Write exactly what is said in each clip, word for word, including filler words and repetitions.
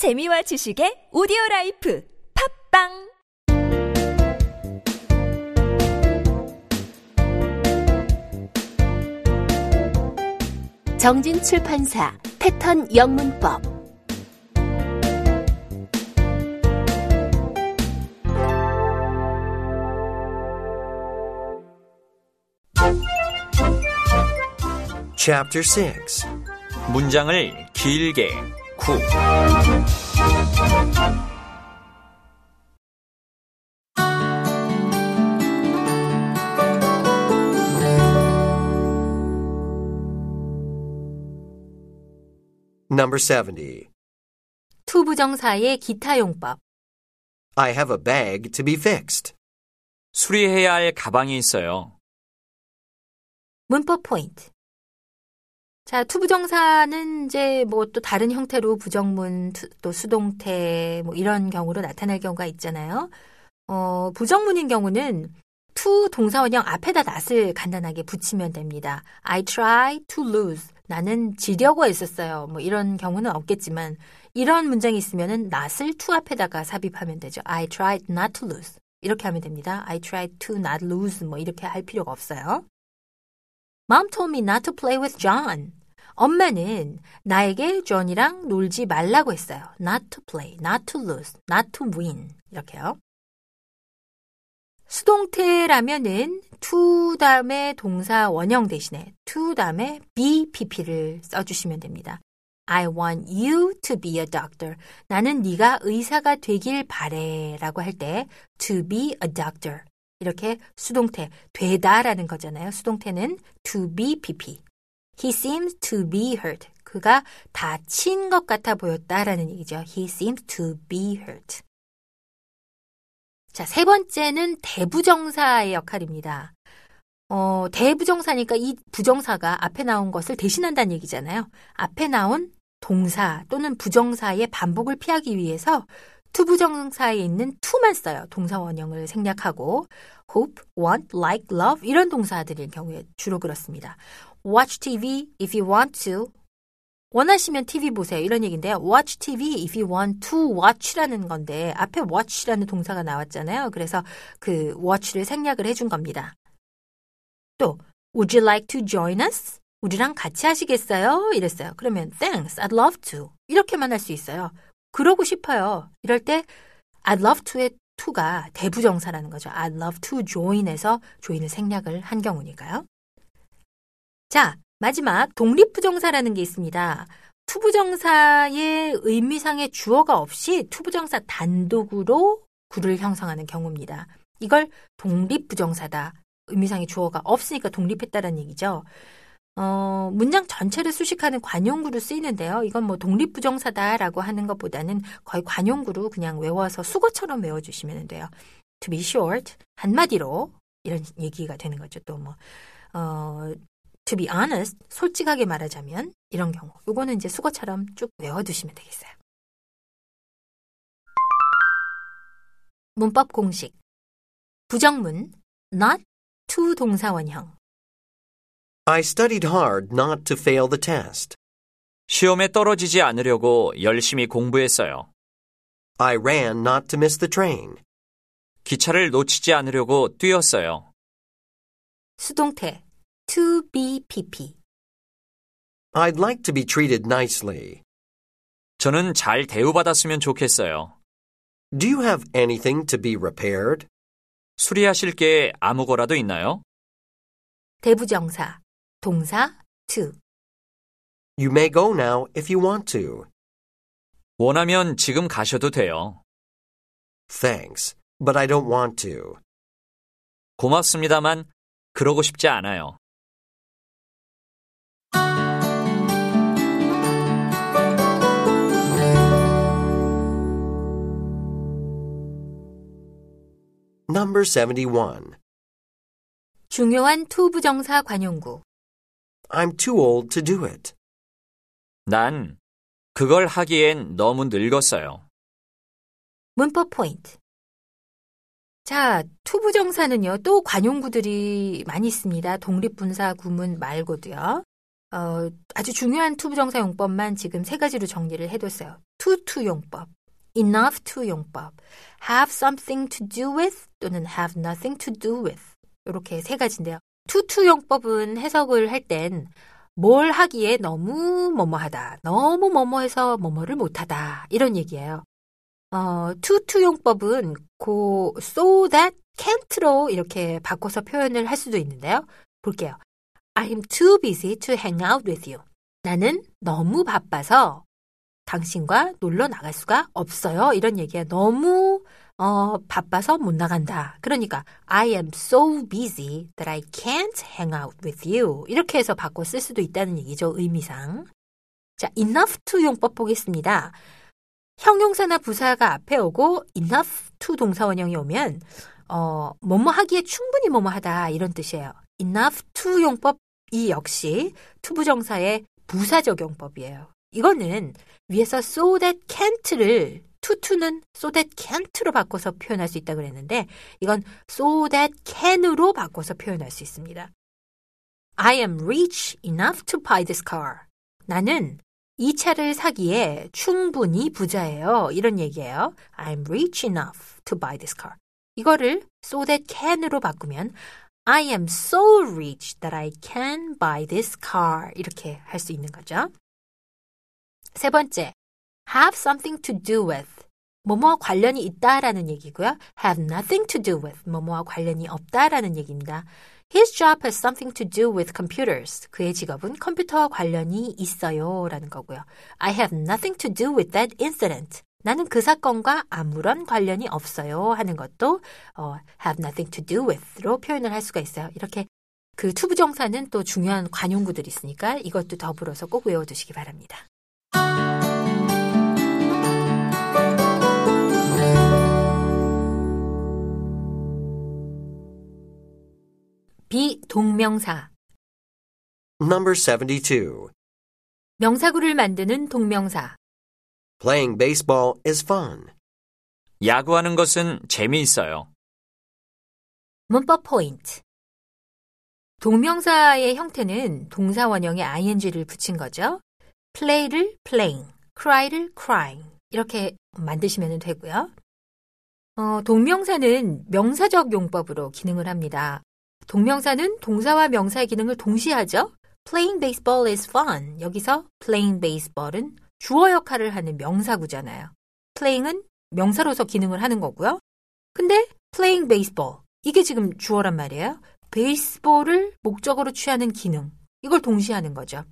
재미와 지식의 오디오라이프 팝빵 정진출판사 패턴 영문법 Chapter six 문장을 길게 구 Number seventy. 투부정사의 기타 용법. I have a bag to be fixed. 수리해야 할 가방이 있어요. 문법 포인트. 자, 투부정사는 이제 뭐 또 다른 형태로 부정문, 투, 또 수동태 뭐 이런 경우로 나타날 경우가 있잖아요. 어, 부정문인 경우는 to 동사원형 앞에다 not을 간단하게 붙이면 됩니다. I try to lose. 나는 지려고 했었어요. 뭐 이런 경우는 없겠지만 이런 문장이 있으면은 not을 to 앞에다가 삽입하면 되죠. I tried not to lose. 이렇게 하면 됩니다. I tried to not lose. 뭐 이렇게 할 필요가 없어요. Mom told me not to play with John. 엄마는 나에게 존이랑 놀지 말라고 했어요. Not to play, not to lose, not to win. 이렇게요. 수동태라면은 to 다음에 동사 원형 대신에 to 다음에 be pp를 써주시면 됩니다. I want you to be a doctor. 나는 네가 의사가 되길 바래 라고 할 때 to be a doctor. 이렇게 수동태, 되다라는 거잖아요. 수동태는 to be pp. He seems to be hurt. 그가 다친 것 같아 보였다라는 얘기죠. He seems to be hurt. 자, 세 번째는 대부정사의 역할입니다. 어, 대부정사니까 이 부정사가 앞에 나온 것을 대신한다는 얘기잖아요. 앞에 나온 동사 또는 부정사의 반복을 피하기 위해서 투부정사에 있는 to만 써요. 동사 원형을 생략하고 hope, want, like, love 이런 동사들일 경우에 주로 그렇습니다. Watch TV if you want to. 원하시면 티비 보세요. 이런 얘기인데요. Watch 티비 if you want to watch라는 건데 앞에 watch라는 동사가 나왔잖아요. 그래서 그 watch를 생략을 해준 겁니다. 또 Would you like to join us? 우리랑 같이 하시겠어요? 이랬어요. 그러면 Thanks, I'd love to. 이렇게만 할 수 있어요. 그러고 싶어요. 이럴 때 I'd love to의 to가 대부정사라는 거죠. I'd love to join에서 join을 생략을 한 경우니까요. 자, 마지막 독립부정사라는 게 있습니다. 투부정사의 의미상의 주어가 없이 투부정사 단독으로 구를 형성하는 경우입니다. 이걸 독립부정사다. 의미상의 주어가 없으니까 독립했다라는 얘기죠. 어, 문장 전체를 수식하는 관용구로 쓰이는데요. 이건 뭐 독립부정사다라고 하는 것보다는 거의 관용구로 그냥 외워서 수거처럼 외워주시면 돼요. To be short, 한마디로 이런 얘기가 되는 거죠. 또 뭐 어, To be honest, 솔직하게 말하자면 이런 경우. 요거는 이제 수거처럼 쭉 외워두시면 되겠어요. 문법 공식. 부정문, not to 동사원형. I studied hard not to fail the test. 시험에 떨어지지 않으려고 열심히 공부했어요. I ran not to miss the train. 기차를 놓치지 않으려고 뛰었어요. 수동태. To be pp. I'd like to be treated nicely. 저는 잘 대우받았으면 좋겠어요. Do you have anything to be repaired? 수리하실 게 아무거라도 있나요? 대부정사, 동사, to. You may go now if you want to. 원하면 지금 가셔도 돼요. Thanks, but I don't want to. 고맙습니다만 그러고 싶지 않아요. Number seventy-one. 중요한 to 부정사 관용구. I'm too old to do it. 난 그걸 하기엔 너무 늙었어요. 문법 포인트. 자, to 부정사는요. 또 관용구들이 많이 있습니다. 독립분사 구문 말고도요. 어, 아주 중요한 to 부정사 용법만 지금 세 가지로 정리를 해뒀어요. to to 용법, enough to 용법, have something to do with 또는 have nothing to do with 이렇게 세 가지인데요. to to 용법은 해석을 할 땐 뭘 하기에 너무 뭐뭐하다, 너무 뭐뭐해서 뭐뭐를 못하다 이런 얘기예요. 어, to to 용법은 고, so that, can't로 이렇게 바꿔서 표현을 할 수도 있는데요. 볼게요. I'm too busy to hang out with you. 나는 너무 바빠서 당신과 놀러 나갈 수가 없어요. 이런 얘기야. 너무 어, 바빠서 못 나간다. 그러니까 I am so busy that I can't hang out with you. 이렇게 해서 바꿔 쓸 수도 있다는 얘기죠. 의미상. 자, enough to 용법 보겠습니다. 형용사나 부사가 앞에 오고 enough to 동사원형이 오면 어, 뭐뭐 하기에 충분히 뭐뭐 하다 이런 뜻이에요. enough to 용법 이 역시 to 부정사의 부사적 용법이에요. 이거는 위에서 so that can't를 to to는 so that can't로 바꿔서 표현할 수 있다고 그랬는데 이건 so that can으로 바꿔서 표현할 수 있습니다. I am rich enough to buy this car. 나는 이 차를 사기에 충분히 부자예요. 이런 얘기예요. I'm rich enough to buy this car. 이거를 so that can으로 바꾸면 I am so rich that I can buy this car. 이렇게 할 수 있는 거죠. 세 번째, have something to do with. 뭐뭐와 관련이 있다라는 얘기고요. have nothing to do with. 뭐뭐와 관련이 없다라는 얘기입니다. His job has something to do with computers. 그의 직업은 컴퓨터와 관련이 있어요. 라는 거고요. I have nothing to do with that incident. 나는 그 사건과 아무런 관련이 없어요 하는 것도 어, have nothing to do with로 표현을 할 수가 있어요. 이렇게 그 to 부정사는 또 중요한 관용구들이 있으니까 이것도 더불어서 꼭 외워두시기 바랍니다. 비동명사 Number seventy-two 명사구를 만드는 동명사 Playing baseball is fun. 야구하는 것은 재미있어요. 문법 포인트. 동명사의 형태는 동사 원형에 ing를 붙인 거죠. play를 playing, cry를 crying 이렇게 만드시면 되고요. 어, 동명사는 명사적 용법으로 기능을 합니다. 동명사는 동사와 명사의 기능을 동시에 하죠. Playing baseball is fun. 여기서 playing baseball은 주어 역할을 하는 명사구잖아요. playing은 명사로서 기능을 하는 거고요. 근데 playing baseball, 이게 지금 주어란 말이에요. 베이스볼을 목적으로 취하는 기능, 이걸 동시에 하는 거죠.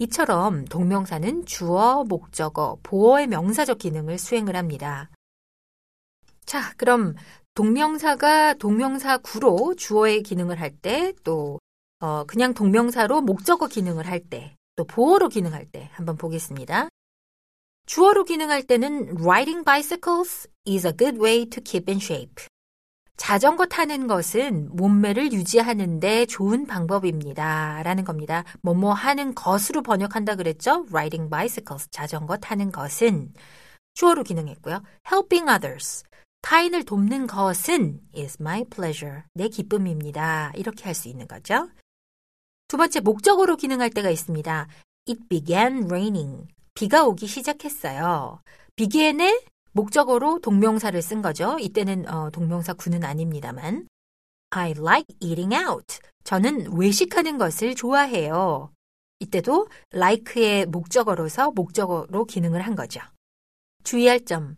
이처럼 동명사는 주어, 목적어, 보어의 명사적 기능을 수행을 합니다. 자, 그럼 동명사가 동명사구로 주어의 기능을 할 때, 또 어, 그냥 동명사로 목적어 기능을 할 때, 또 보어로 기능할 때 한번 보겠습니다. 주어로 기능할 때는 riding bicycles is a good way to keep in shape. 자전거 타는 것은 몸매를 유지하는 데 좋은 방법입니다. 라는 겁니다. 뭐뭐 하는 것으로 번역한다 그랬죠? riding bicycles, 자전거 타는 것은 주어로 기능했고요. helping others, 타인을 돕는 것은 is my pleasure, 내 기쁨입니다. 이렇게 할 수 있는 거죠. 두 번째, 목적어로 기능할 때가 있습니다. It began raining. 비가 오기 시작했어요. begin의 목적어로 동명사를 쓴 거죠. 이때는 어, 동명사구는 아닙니다만 I like eating out. 저는 외식하는 것을 좋아해요. 이때도 like의 목적어로서 목적어로 기능을 한 거죠. 주의할 점,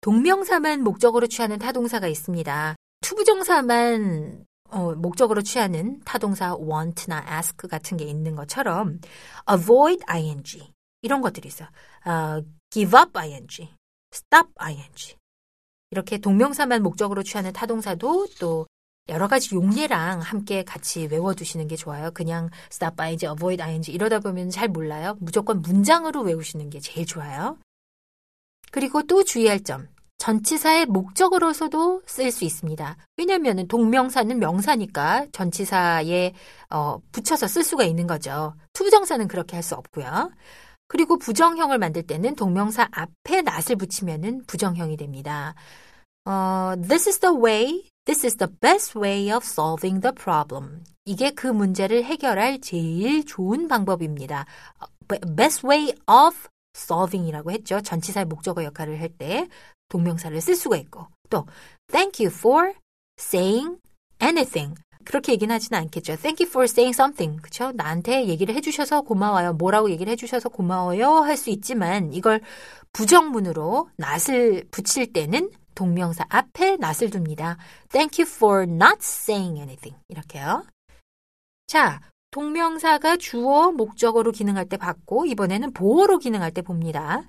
동명사만 목적어로 취하는 타동사가 있습니다. to 부정사만 어, 목적으로 취하는 타동사 want나 ask 같은 게 있는 것처럼 avoid ing 이런 것들이 있어요. 어, give up ing, stop ing 이렇게 동명사만 목적으로 취하는 타동사도 또 여러 가지 용례랑 함께 같이 외워두시는 게 좋아요. 그냥 stop ing, avoid ing 이러다 보면 잘 몰라요. 무조건 문장으로 외우시는 게 제일 좋아요. 그리고 또 주의할 점. 전치사의 목적으로서도 쓸 수 있습니다. 왜냐하면 동명사는 명사니까 전치사에 어, 붙여서 쓸 수가 있는 거죠. to 부정사는 그렇게 할 수 없고요. 그리고 부정형을 만들 때는 동명사 앞에 not을 붙이면 부정형이 됩니다. 어, this is the way, this is the best way of solving the problem. 이게 그 문제를 해결할 제일 좋은 방법입니다. best way of serving이라고 했죠. 전치사의 목적어 역할을 할 때 동명사를 쓸 수가 있고 또 thank you for saying anything 그렇게 얘기는 하지는 않겠죠. Thank you for saying something. 그렇죠? 나한테 얘기를 해주셔서 고마워요. 뭐라고 얘기를 해주셔서 고마워요 할 수 있지만 이걸 부정문으로 not을 붙일 때는 동명사 앞에 not을 둡니다. Thank you for not saying anything. 이렇게요. 자, 동명사가 주어, 목적어로 기능할 때 봤고 이번에는 보어로 기능할 때 봅니다.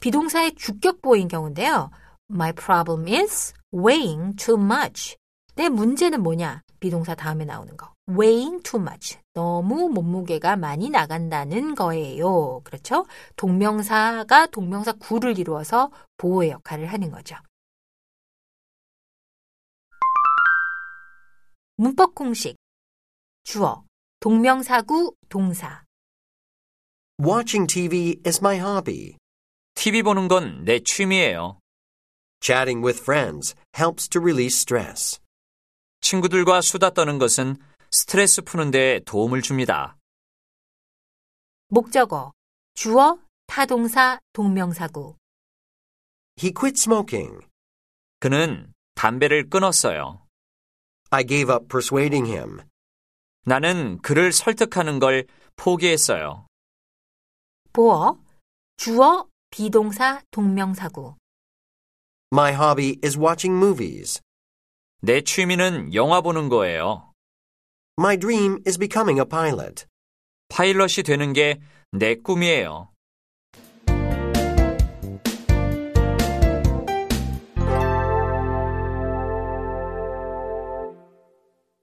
비동사의 주격 보어인 경우인데요. My problem is weighing too much. 내 문제는 뭐냐? 비동사 다음에 나오는 거. weighing too much. 너무 몸무게가 많이 나간다는 거예요. 그렇죠? 동명사가 동명사 구를 이루어서 보호의 역할을 하는 거죠. 문법 공식. 주어, 동명사구, 동사. Watching 티비 is my hobby. 티비 보는 건 내 취미예요. Chatting with friends helps to release stress. 친구들과 수다 떠는 것은 스트레스 푸는 데 도움을 줍니다. 목적어, 주어, 타동사, 동명사구. He quit smoking. 그는 담배를 끊었어요. I gave up persuading him. 나는 그를 설득하는 걸 포기했어요. 보어, 주어, 비동사, 동명사구. My hobby is watching movies. 내 취미는 영화 보는 거예요. My dream is becoming a pilot. 파일럿이 되는 게 내 꿈이에요.